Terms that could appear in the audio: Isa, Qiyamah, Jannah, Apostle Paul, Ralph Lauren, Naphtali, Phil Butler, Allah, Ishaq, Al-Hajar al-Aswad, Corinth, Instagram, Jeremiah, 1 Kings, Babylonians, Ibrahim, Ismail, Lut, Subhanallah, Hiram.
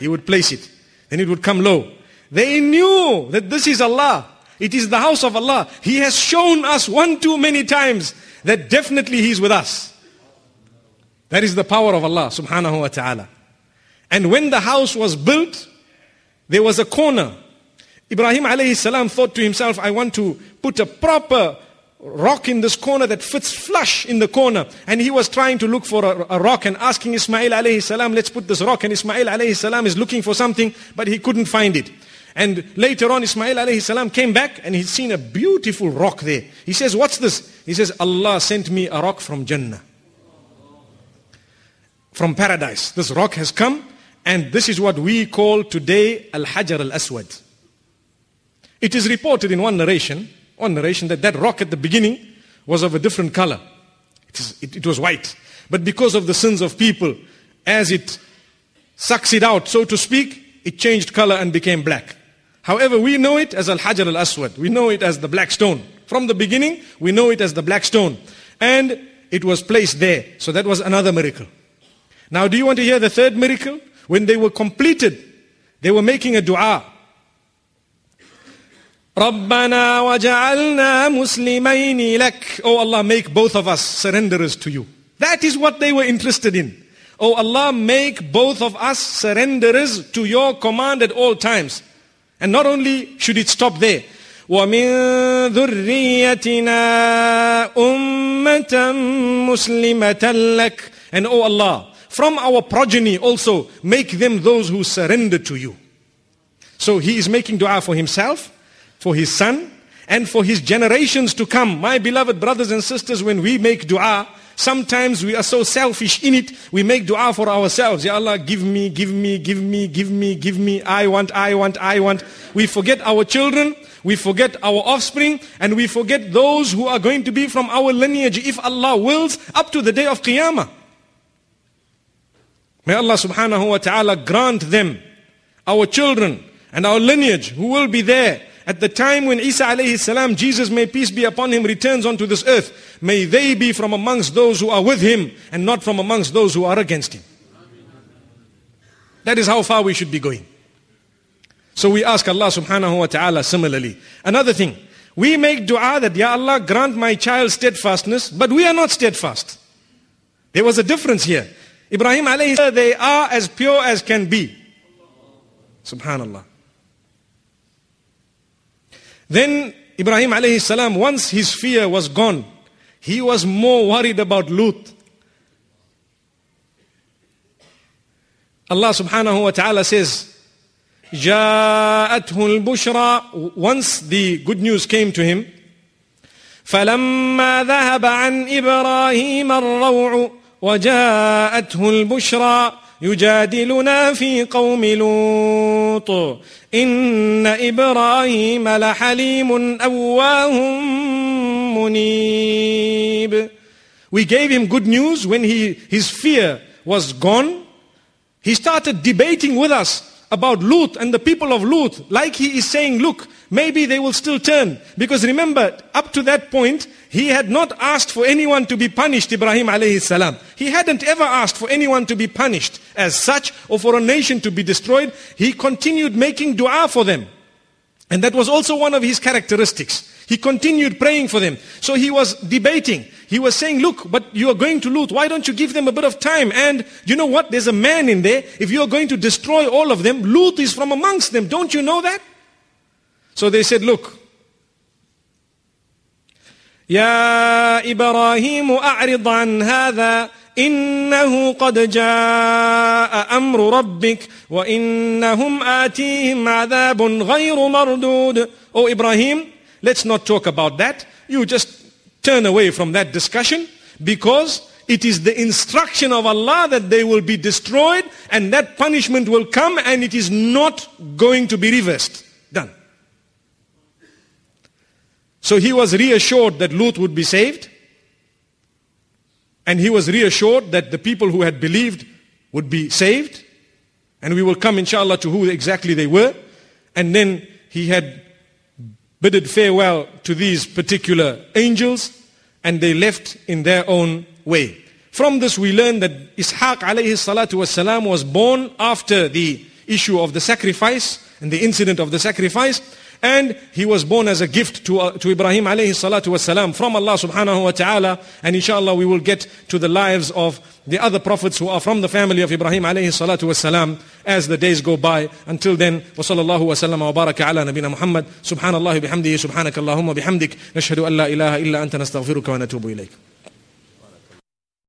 he would place it. Then it would come low. They knew that this is Allah. It is the house of Allah. He has shown us one too many times that definitely He is with us. That is the power of Allah subhanahu wa ta'ala. And when the house was built, there was a corner. Ibrahim alayhi salam thought to himself, I want to put a proper rock in this corner that fits flush in the corner. And he was trying to look for a rock and asking Ismail alayhi salam, let's put this rock. And Ismail alayhi salam is looking for something, but he couldn't find it. And later on, Ismail alayhi salam came back and he'd seen a beautiful rock there. He says, what's this? He says, Allah sent me a rock from Jannah, from paradise. This rock has come, and this is what we call today Al-Hajar al-Aswad. It is reported in one narration that that rock at the beginning was of a different color. It was white. But because of the sins of people, as it sucks it out, so to speak, it changed color and became black. However, we know it as Al-Hajar al-Aswad. We know it as the black stone. From the beginning, we know it as the black stone. And it was placed there. So that was another miracle. Now, do you want to hear the third miracle? When they were completed, they were making a dua. رَبَّنَا وَجَعَلْنَا مُسْلِمَيْنِ لَكَ. Oh Allah, make both of us surrenderers to you. That is what they were interested in. Oh Allah, make both of us surrenderers to your command at all times. And not only should it stop there. وَمِن ذُرِّيَّتِنَا أُمَّةً مُسْلِمَةً لَكَ. And oh Allah, from our progeny also, make them those who surrender to you. So he is making dua for himself, for his son, and for his generations to come. My beloved brothers and sisters, when we make dua, sometimes we are so selfish in it, we make dua for ourselves. Ya Allah, give me, give me, give me, give me, give me. I want, I want, I want. We forget our children, we forget our offspring, and we forget those who are going to be from our lineage, if Allah wills, up to the day of Qiyamah. May Allah subhanahu wa ta'ala grant them, our children and our lineage, who will be there at the time when Isa alayhi salam, Jesus may peace be upon him, returns onto this earth. May they be from amongst those who are with him and not from amongst those who are against him. That is how far we should be going. So we ask Allah subhanahu wa ta'ala similarly. Another thing, we make dua that, Ya Allah, grant my child steadfastness, but we are not steadfast. There was a difference here. Ibrahim alayhi salam, they are as pure as can be. Subhanallah. Then Ibrahim alayhi salam, once his fear was gone, he was more worried about Lut. Allah subhanahu wa ta'ala says, Ja'athul Bushra, once the good news came to him, فَلَمَّا ذَهَبَ عَنْ إِبْرَاهِيمَ الرَّوْعُ وَجَاءَتْهُ الْبُشْرَى يجادلنا في قوم لوط إن إبراهيم لحليم أواه منيب. We gave him good news. When his fear was gone, he started debating with us about Lut and the people of Lut. Like he is saying, look, maybe they will still turn. Because remember, up to that point, he had not asked for anyone to be punished, Ibrahim alayhi salam. He hadn't ever asked for anyone to be punished as such, or for a nation to be destroyed. He continued making dua for them. And that was also one of his characteristics. He continued praying for them. So he was debating. He was saying, look, but you are going to Lut. Why don't you give them a bit of time? And you know what? There's a man in there. If you are going to destroy all of them, Lut is from amongst them. Don't you know that? So they said, look, يا إبراهيم أعرض عن هذا إنه قد جاء أمر ربك وإنهم آتيهم عذاب غير مردود. Oh Ibrahim, let's not talk about that. You just turn away from that discussion, because it is the instruction of Allah that they will be destroyed, and that punishment will come, and it is not going to be reversed. Done. So he was reassured that Lut would be saved, and he was reassured that the people who had believed would be saved, and we will come inshallah to who exactly they were. And then he had bidded farewell to these particular angels, and they left in their own way. From this we learn that Ishaq alayhi salatu was born after the issue of the sacrifice and the incident of the sacrifice. And he was born as a gift to Ibrahim alayhi salatu wasalam from Allah subhanahu wa ta'ala. And inshallah we will get to the lives of the other prophets who are from the family of Ibrahim alayhi salatu wasalam as the days go by. Until then, wa sallallahu wa sallam wa baraka ala nabina Muhammad. Subhanallah bihamdihi, subhanakallahumma bihamdik, nashhadu an la ilaha illa anta nastaghfiruka wa natubu ilayk.